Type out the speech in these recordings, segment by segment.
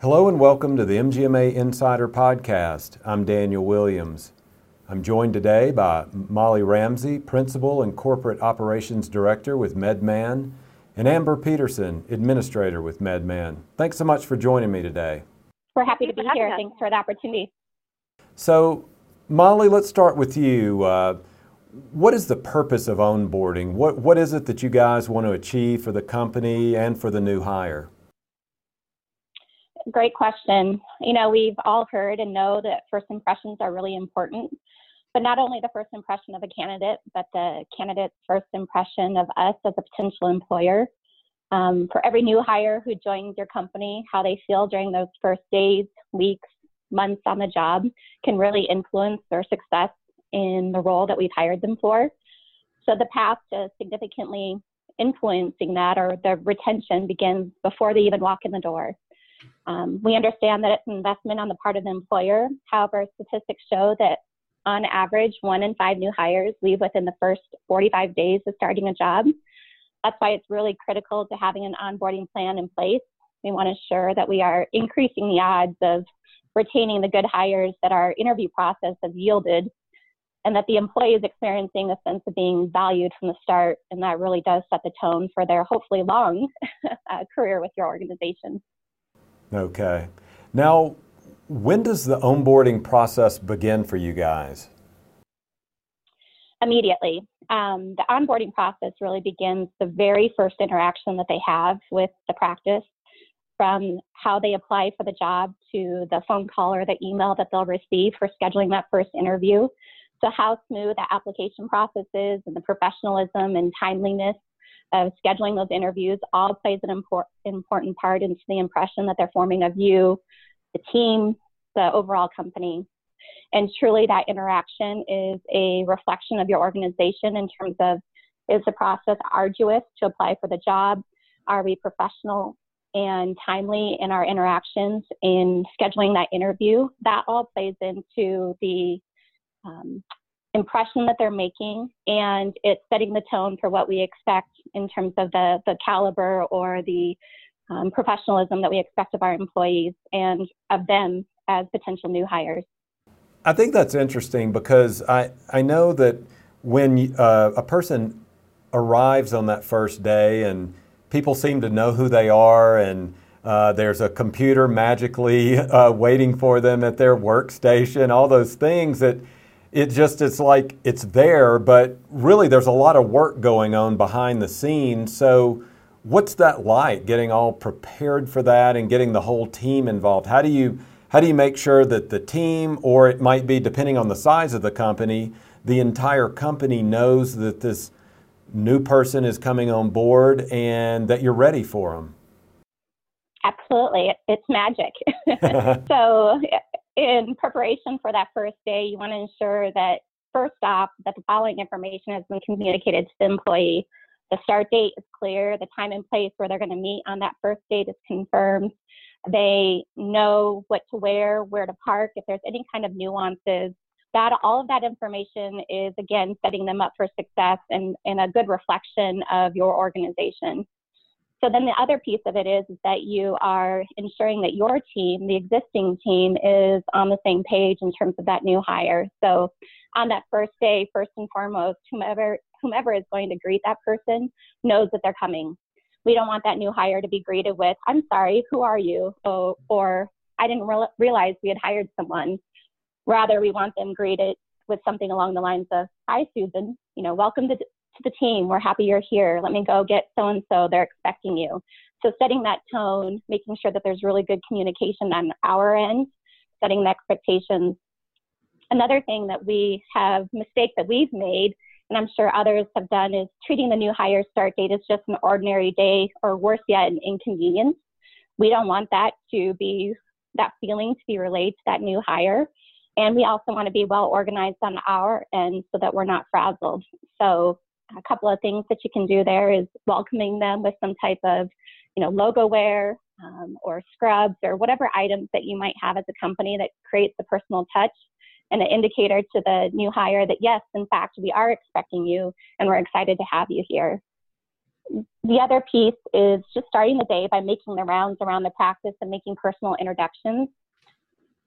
Hello and welcome to the MGMA Insider Podcast. I'm Daniel Williams. I'm joined today by Molly Ramsey, Principal and Corporate Operations Director with MedMan, and Amber Peterson, Administrator with MedMan. Thanks so much for joining me today. We're happy to be here. Thanks for the opportunity. So, Molly, let's start with you. What is the purpose of onboarding? What is it that you guys want to achieve for the company and for the new hire? Great question. You know, we've all heard and know that first impressions are really important, but not only the first impression of a candidate, but the candidate's first impression of us as a potential employer. For every new hire who joins your company, how they feel during those first days, weeks, months on the job can really influence their success in the role that we've hired them for. So the path to significantly influencing that or the retention begins before they even walk in the door. We understand that it's an investment on the part of the employer. However, statistics show that on average, 1 in 5 new hires leave within the first 45 days of starting a job. That's why it's really critical to having an onboarding plan in place. We want to ensure that we are increasing the odds of retaining the good hires that our interview process has yielded and that the employee is experiencing a sense of being valued from the start. And that really does set the tone for their hopefully long career with your organization. Okay. Now, when does the onboarding process begin for you guys? Immediately. The onboarding process really begins the very first interaction that they have with the practice, from how they apply for the job to the phone call or the email that they'll receive for scheduling that first interview, to how smooth the application process is and the professionalism and timeliness of scheduling those interviews all plays an important part into the impression that they're forming of you, the team, the overall company. And truly that interaction is a reflection of your organization in terms of, is the process arduous to apply for the job? Are we professional and timely in our interactions in scheduling that interview? That all plays into the impression that they're making, and it's setting the tone for what we expect in terms of the caliber or the professionalism that we expect of our employees and of them as potential new hires. I think that's interesting because I know that when a person arrives on that first day and people seem to know who they are and there's a computer magically waiting for them at their workstation, all those things that it's like it's there, but really there's a lot of work going on behind the scenes. So what's that like, getting all prepared for that and getting the whole team involved? How do you make sure that the team, or it might be depending on the size of the company, the entire company knows that this new person is coming on board and that you're ready for them? Absolutely. It's magic. So in preparation for that first day, you want to ensure that, first off, that the following information has been communicated to the employee. The start date is clear. The time and place where they're going to meet on that first date is confirmed. They know what to wear, where to park, if there's any kind of nuances. All of that information is, again, setting them up for success and a good reflection of your organization. So then the other piece of it is that you are ensuring that your team, the existing team, is on the same page in terms of that new hire. So on that first day, first and foremost, whomever is going to greet that person knows that they're coming. We don't want that new hire to be greeted with, "I'm sorry, who are you?" Or "I didn't realize we had hired someone." Rather, we want them greeted with something along the lines of, "Hi, Susan, welcome to the team. We're happy you're here. Let me go get so-and-so. They're expecting you." So setting that tone, making sure that there's really good communication on our end, setting the expectations. Another thing that we have, mistake that we've made, and I'm sure others have done, is treating the new hire start date as just an ordinary day, or worse yet, an inconvenience. We don't want that feeling to be relayed to that new hire. And we also want to be well organized on our end so that we're not frazzled. So a couple of things that you can do there is welcoming them with some type of, logo wear or scrubs or whatever items that you might have as a company that creates a personal touch and an indicator to the new hire that, yes, in fact, we are expecting you and we're excited to have you here. The other piece is just starting the day by making the rounds around the practice and making personal introductions.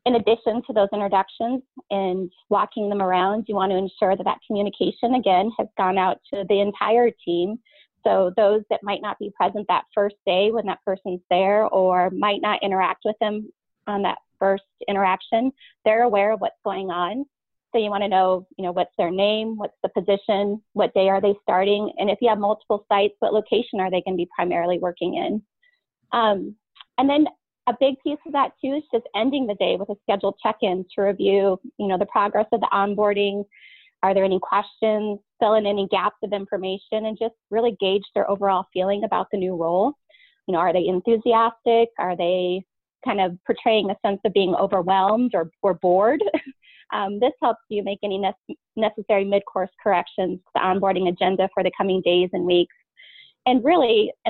In addition to those introductions and walking them around, you want to ensure that that communication, again, has gone out to the entire team. So those that might not be present that first day when that person's there or might not interact with them on that first interaction, they're aware of what's going on. So you want to know, what's their name, what's the position, what day are they starting, and if you have multiple sites, what location are they going to be primarily working in? And then a big piece of that too is just ending the day with a scheduled check-in to review, the progress of the onboarding. Are there any questions? Fill in any gaps of information, and just really gauge their overall feeling about the new role. Are they enthusiastic? Are they kind of portraying a sense of being overwhelmed or bored? This helps you make any necessary mid-course corrections to the onboarding agenda for the coming days and weeks. And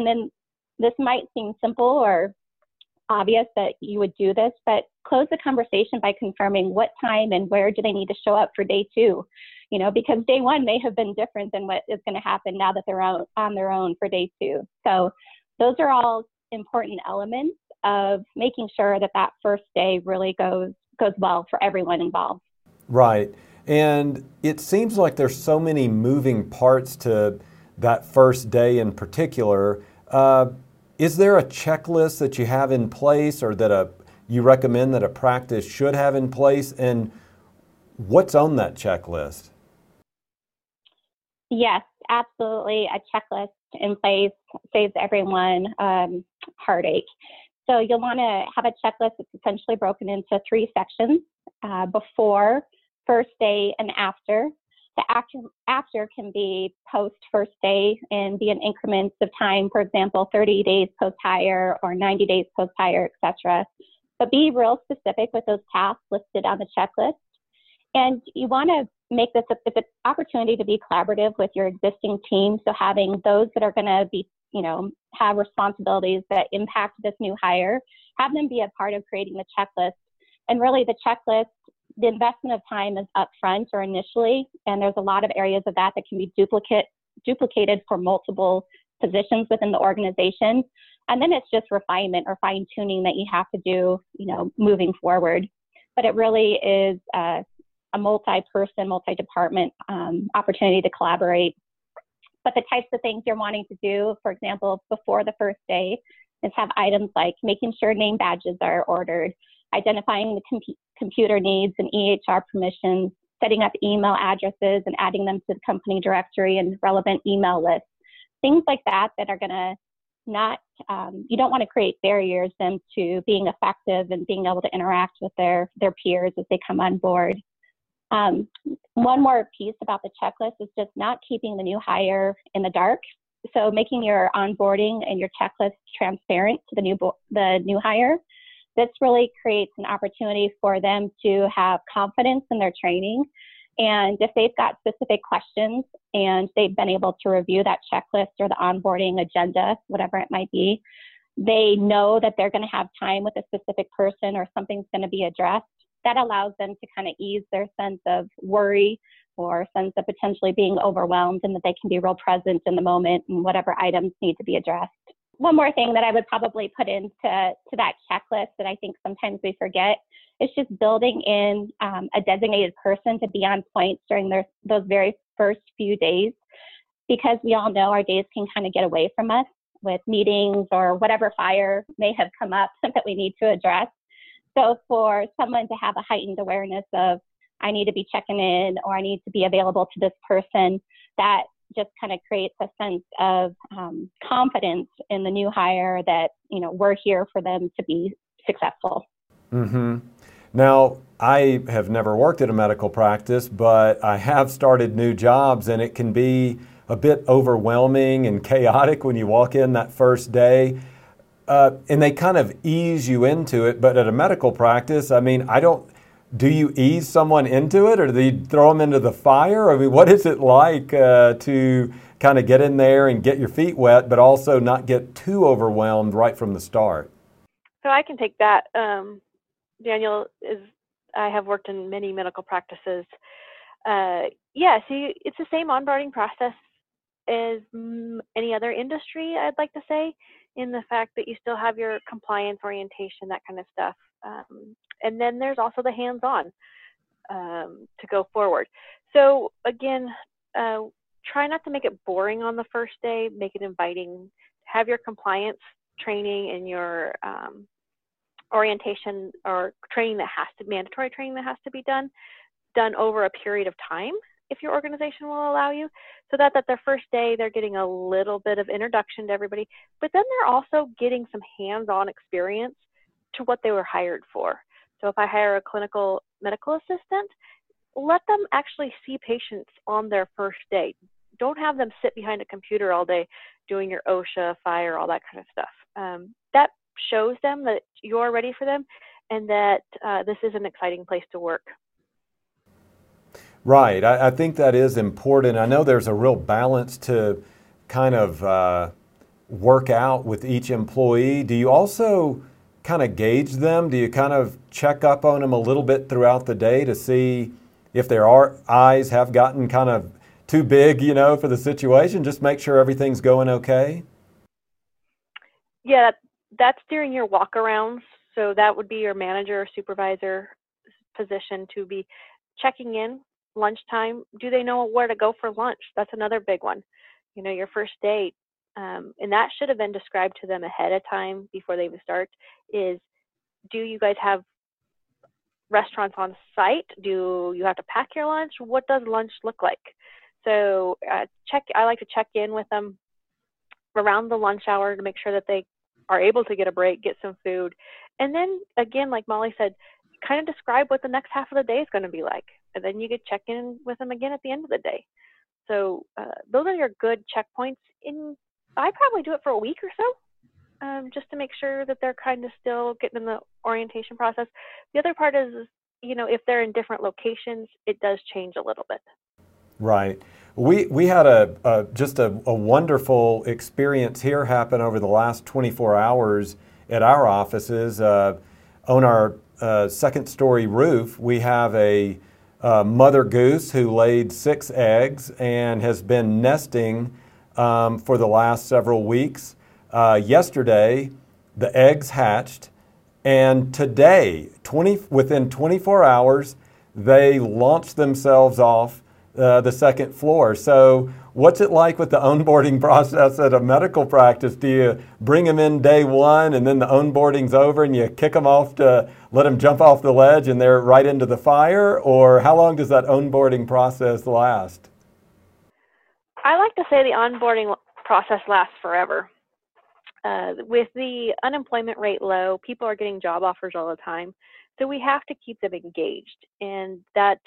then this might seem simple or obvious that you would do this, but close the conversation by confirming what time and where do they need to show up for day two, because day one may have been different than what is going to happen now that they're out on their own for day two. So those are all important elements of making sure that that first day really goes well for everyone involved. Right. And it seems like there's so many moving parts to that first day in particular. Is there a checklist that you have in place or that you recommend that a practice should have in place? And what's on that checklist? Yes, absolutely. A checklist in place saves everyone heartache. So you'll want to have a checklist that's essentially broken into three sections, before, first day, and after. The after can be post first day and be in increments of time, for example, 30 days post hire or 90 days post hire, etc. But be real specific with those tasks listed on the checklist. And you want to make this an opportunity to be collaborative with your existing team. So having those that are going to be, have responsibilities that impact this new hire, have them be a part of creating the checklist. And really the checklist, the investment of time is upfront or initially, and there's a lot of areas of that that can be duplicated for multiple positions within the organization. And then it's just refinement or fine tuning that you have to do, moving forward. But it really is a multi-person, multi-department opportunity to collaborate. But the types of things you're wanting to do, for example, before the first day, is have items like making sure name badges are ordered, identifying the computer needs and EHR permissions, setting up email addresses and adding them to the company directory and relevant email lists, things like that that are going to you don't want to create barriers then to being effective and being able to interact with their peers as they come on board. One more piece about the checklist is just not keeping the new hire in the dark. So making your onboarding and your checklist transparent to the new hire. This really creates an opportunity for them to have confidence in their training. And if they've got specific questions and they've been able to review that checklist or the onboarding agenda, whatever it might be, they know that they're going to have time with a specific person or something's going to be addressed. That allows them to kind of ease their sense of worry or sense of potentially being overwhelmed, and that they can be real present in the moment and whatever items need to be addressed. One more thing that I would probably put into that checklist that I think sometimes we forget is just building in a designated person to be on point during those very first few days, because we all know our days can kind of get away from us with meetings or whatever fire may have come up that we need to address. So for someone to have a heightened awareness of, I need to be checking in or I need to be available to this person, that just kind of creates a sense of confidence in the new hire that, we're here for them to be successful. Mm-hmm. Now, I have never worked at a medical practice, but I have started new jobs, and it can be a bit overwhelming and chaotic when you walk in that first day. And they kind of ease you into it, but at a medical practice, do you ease someone into it, or do you throw them into the fire? What is it like to kind of get in there and get your feet wet, but also not get too overwhelmed right from the start? So I can take that. Daniel, I have worked in many medical practices. It's the same onboarding process is any other industry, I'd like to say, in the fact that you still have your compliance orientation, that kind of stuff. And then there's also the hands-on to go forward. So again, try not to make it boring on the first day, make it inviting, have your compliance training and your orientation or training that has to, mandatory training that has to be done over a period of time, if your organization will allow you, so that their first day they're getting a little bit of introduction to everybody, but then they're also getting some hands-on experience to what they were hired for. So if I hire a clinical medical assistant, let them actually see patients on their first day. Don't have them sit behind a computer all day doing your OSHA, fire, all that kind of stuff. That shows them that you're ready for them and that this is an exciting place to work. Right. I think that is important. I know there's a real balance to kind of work out with each employee. Do you also kind of gauge them? Do you kind of check up on them a little bit throughout the day to see if their eyes have gotten kind of too big, you know, for the situation? Just make sure everything's going okay? Yeah, that's during your walk-arounds. So that would be your manager or supervisor position to be checking in. Lunchtime, do they know where to go for lunch? That's another big one. You know, your first date, and that should have been described to them ahead of time before they even start, is do you guys have restaurants on site? Do you have to pack your lunch? What does lunch look like? So I like to check in with them around the lunch hour to make sure that they are able to get a break, get some food. And then again, like Molly said, kind of describe what the next half of the day is going to be like. And then you could check in with them again at the end of the day. So those are your good checkpoints. I probably do it for a week or so, just to make sure that they're kind of still getting in the orientation process. The other part is, you know, if they're in different locations, it does change a little bit. Right. We had a wonderful experience here happen over the last 24 hours at our offices. On our second-story roof, we have a mother goose who laid 6 eggs and has been nesting for the last several weeks. Yesterday, the eggs hatched, and today, within 24 hours, they launched themselves off the second floor. So what's it like with the onboarding process at a medical practice? Do you bring them in day one and then the onboarding's over and you kick them off to let them jump off the ledge and they're right into the fire? Or how long does that onboarding process last? I like to say the onboarding process lasts forever. With the unemployment rate low, people are getting job offers all the time. So we have to keep them engaged. And that,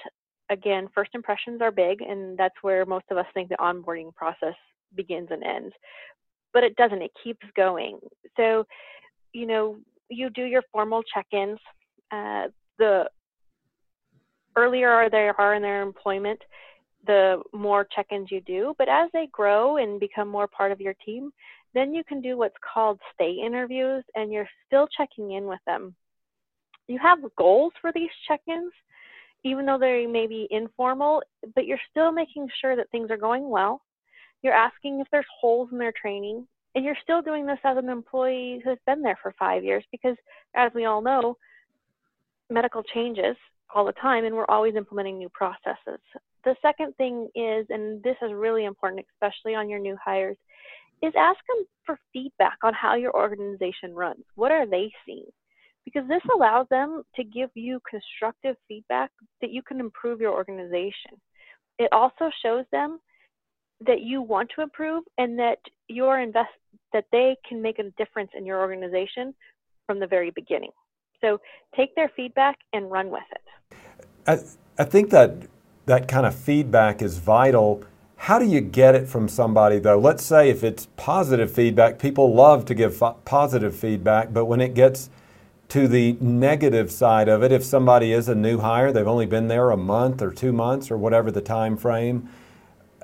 again, first impressions are big, and that's where most of us think the onboarding process begins and ends. But it doesn't. It keeps going. So, you know, you do your formal check-ins. The earlier they are in their employment, the more check-ins you do. But as they grow and become more part of your team, then you can do what's called stay interviews, and you're still checking in with them. You have goals for these check-ins, even though they may be informal, but you're still making sure that things are going well. You're asking if there's holes in their training, and you're still doing this as an employee who's been there for 5 years, because as we all know, medical changes all the time, and we're always implementing new processes. The second thing is, and this is really important, especially on your new hires, is ask them for feedback on how your organization runs. What are they seeing? Because this allows them to give you constructive feedback that you can improve your organization. It also shows them that you want to improve and that that they can make a difference in your organization from the very beginning. So take their feedback and run with it. I think that kind of feedback is vital. How do you get it from somebody, though? Let's say if it's positive feedback, people love to give positive feedback, but when it gets to the negative side of it, if somebody is a new hire, they've only been there a month or 2 months or whatever the time frame,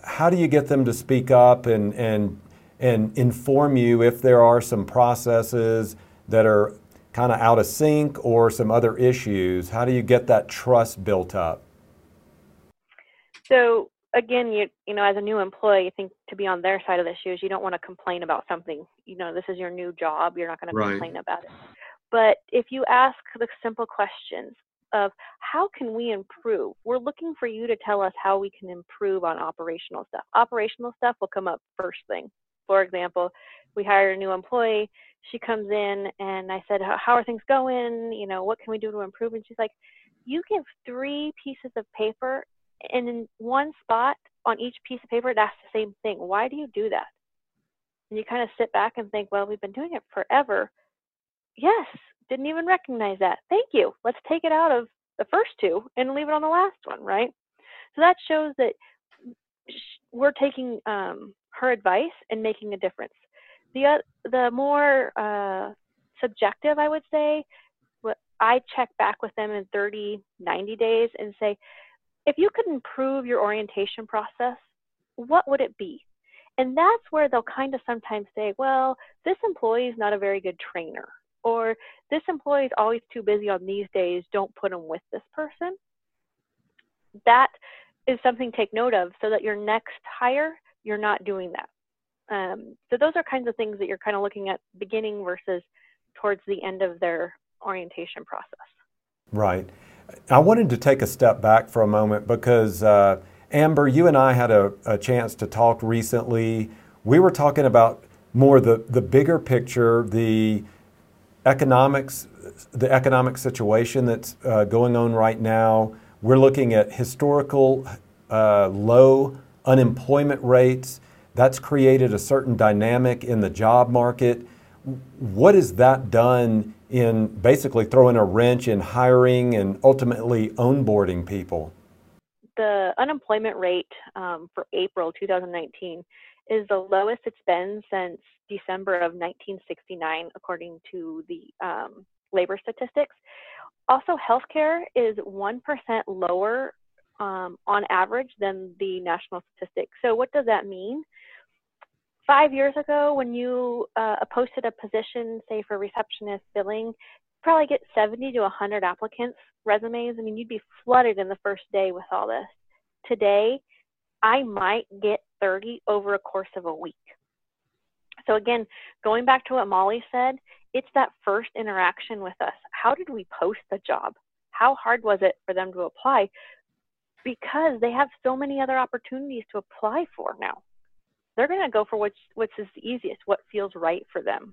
how do you get them to speak up and inform you if there are some processes that are kind of out of sync or some other issues? How do you get that trust built up? So again, you know, as a new employee, I think to be on their side of the shoes, you don't want to complain about something. You know, this is your new job. You're not going to complain about it. But if you ask the simple questions of how can we improve, we're looking for you to tell us how we can improve on operational stuff. Operational stuff will come up first thing. For example, we hired a new employee. She comes in and I said, how are things going? You know, what can we do to improve? And she's like, you give 3 pieces of paper, and in one spot on each piece of paper, it asks the same thing. Why do you do that? And you kind of sit back and think, well, we've been doing it forever. Yes, didn't even recognize that. Thank you. Let's take it out of the first 2 and leave it on the last one, right? So that shows that we're taking her advice and making a difference. The more subjective, I would say, I check back with them in 30, 90 days and say, if you could improve your orientation process, what would it be? And that's where they'll kind of sometimes say, well, this employee is not a very good trainer, or this employee is always too busy on these days, don't put them with this person. That is something to take note of so that your next hire, you're not doing that. So those are kinds of things that you're kind of looking at beginning versus towards the end of their orientation process. Right. I wanted to take a step back for a moment because Amber, you and I had a chance to talk recently. We were talking about more the bigger picture, the economic situation that's going on right now. We're looking at historical low unemployment rates. That's created a certain dynamic in the job market. What has that done in basically throwing a wrench in hiring and ultimately onboarding people? The unemployment rate for April 2019 is the lowest it's been since December of 1969, according to the labor statistics. Also, healthcare is 1% lower on average than the national statistic. So what does that mean? 5 years ago, when you posted a position, say for receptionist billing, you probably get 70 to 100 applicants' resumes. I mean, you'd be flooded in the first day with all this. Today, I might get 30 over a course of a week. So again, going back to what Molly said, it's that first interaction with us. How did we post the job? How hard was it for them to apply? Because they have so many other opportunities to apply for now. They're going to go for what's is the easiest, what feels right for them.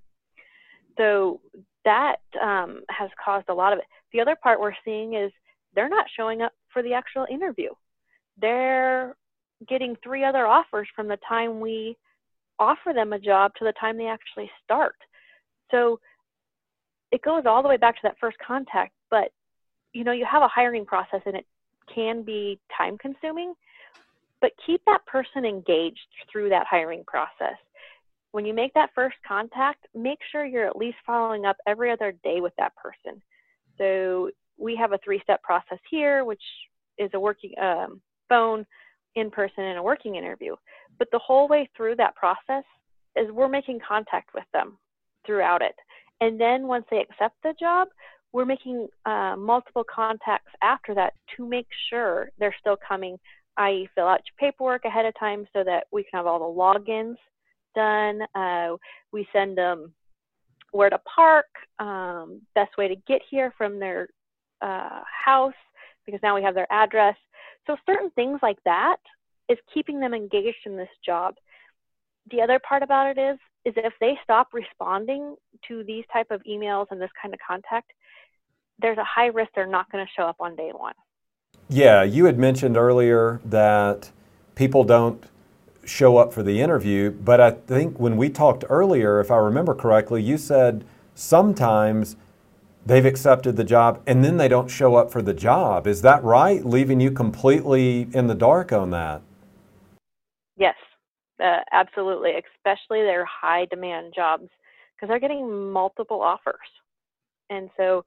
So that has caused a lot of it. The other part we're seeing is they're not showing up for the actual interview. They're getting 3 other offers from the time we offer them a job to the time they actually start. So it goes all the way back to that first contact. But, you know, you have a hiring process and it can be time consuming, but keep that person engaged through that hiring process. When you make that first contact, make sure you're at least following up every other day with that person. So we have a 3-step process here, which is a working phone, in person, and a working interview. But the whole way through that process is we're making contact with them throughout it. And then once they accept the job, we're making multiple contacts after that to make sure they're still coming, i.e. fill out your paperwork ahead of time so that we can have all the logins done. We send them where to park, best way to get here from their house, because now we have their address. So certain things like that is keeping them engaged in this job. The other part about it is if they stop responding to these type of emails and this kind of contact, there's a high risk they're not going to show up on day one. Yeah, you had mentioned earlier that people don't show up for the interview, but I think when we talked earlier, if I remember correctly, you said sometimes they've accepted the job and then they don't show up for the job. Is that right? Leaving you completely in the dark on that? Yes, absolutely, especially their high demand jobs because they're getting multiple offers. And so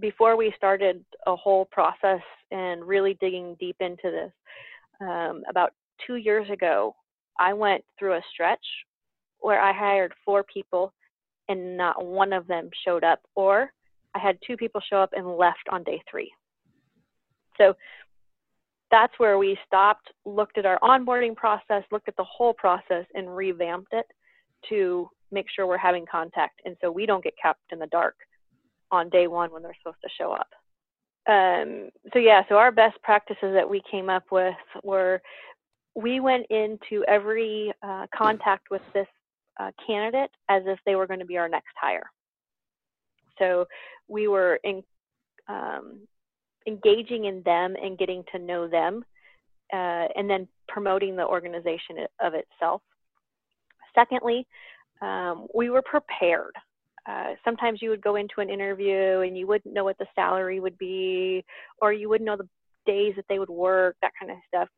before we started a whole process and really digging deep into this, about 2 years ago, I went through a stretch where I hired 4 people and not one of them showed up, or I had 2 people show up and left on day 3. So that's where we stopped, looked at our onboarding process, looked at the whole process, and revamped it to make sure we're having contact. And so we don't get kept in the dark on day one when they're supposed to show up. So yeah, so our best practices that we came up with were, we went into every contact with this candidate as if they were going to be our next hire. So we were engaging in them and getting to know them, and then promoting the organization of itself. Secondly, we were prepared. Sometimes you would go into an interview and you wouldn't know what the salary would be, or you wouldn't know the days that they would work, that kind of stuff.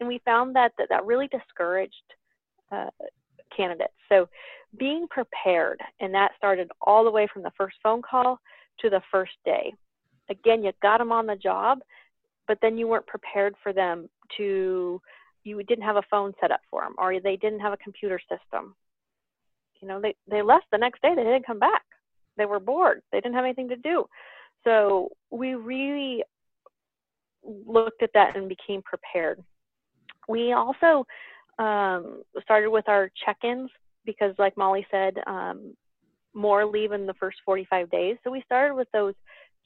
And we found that really discouraged candidates. So being prepared, and that started all the way from the first phone call to the first day. Again, you got them on the job, but then you weren't prepared for them to, you didn't have a phone set up for them, or they didn't have a computer system. You know, they left the next day, they didn't come back. They were bored, they didn't have anything to do. So we really looked at that and became prepared. We also started with our check-ins because, like Molly said, more leave in the first 45 days. So we started with those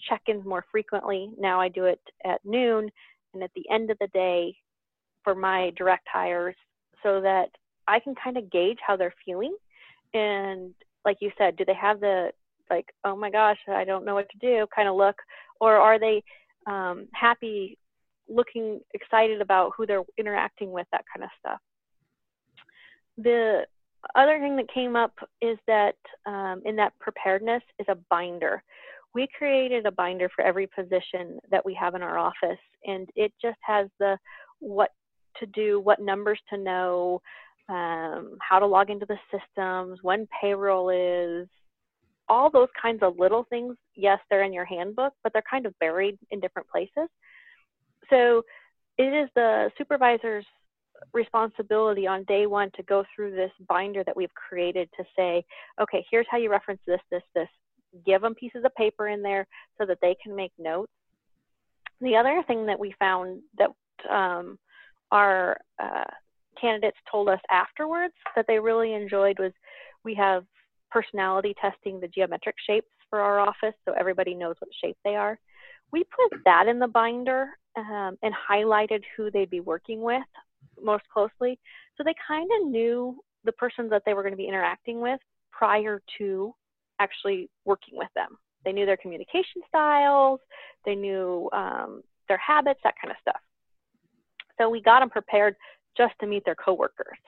check-ins more frequently. Now I do it at noon and at the end of the day for my direct hires, so that I can kind of gauge how they're feeling. And like you said, do they have the, like, oh my gosh, I don't know what to do kind of look, or are they happy, looking excited about who they're interacting with, that kind of stuff. The other thing that came up is that in that preparedness is a binder. We created a binder for every position that we have in our office, and it just has the what to do, what numbers to know, how to log into the systems, when payroll is, all those kinds of little things. Yes, they're in your handbook, but they're kind of buried in different places. So it is the supervisor's responsibility on day one to go through this binder that we've created to say, okay, here's how you reference this, this, this. Give them pieces of paper in there so that they can make notes. The other thing that we found that our candidates told us afterwards that they really enjoyed was, we have personality testing the geometric shapes for our office, so everybody knows what shape they are. We put that in the binder and highlighted who they'd be working with most closely. So they kind of knew the persons that they were going to be interacting with prior to actually working with them. They knew their communication styles, they knew their habits, that kind of stuff. So we got them prepared just to meet their coworkers.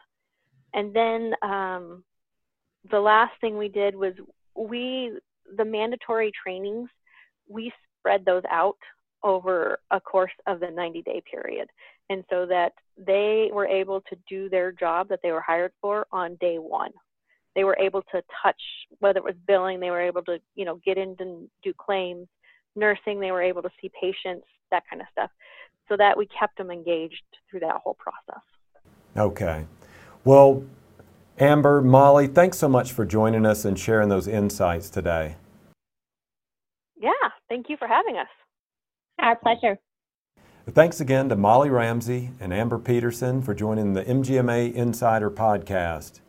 And then the last thing we did was the mandatory trainings, we spread those out over a course of the 90-day period. And so that they were able to do their job that they were hired for on day one. They were able to touch, whether it was billing, they were able to, you know, get in and do claims, nursing, they were able to see patients, that kind of stuff, so that we kept them engaged through that whole process. Okay. Well, Amber, Molly, thanks so much for joining us and sharing those insights today. Yeah, thank you for having us. Our pleasure. Thanks again to Molly Ramsey and Amber Peterson for joining the MGMA Insider Podcast.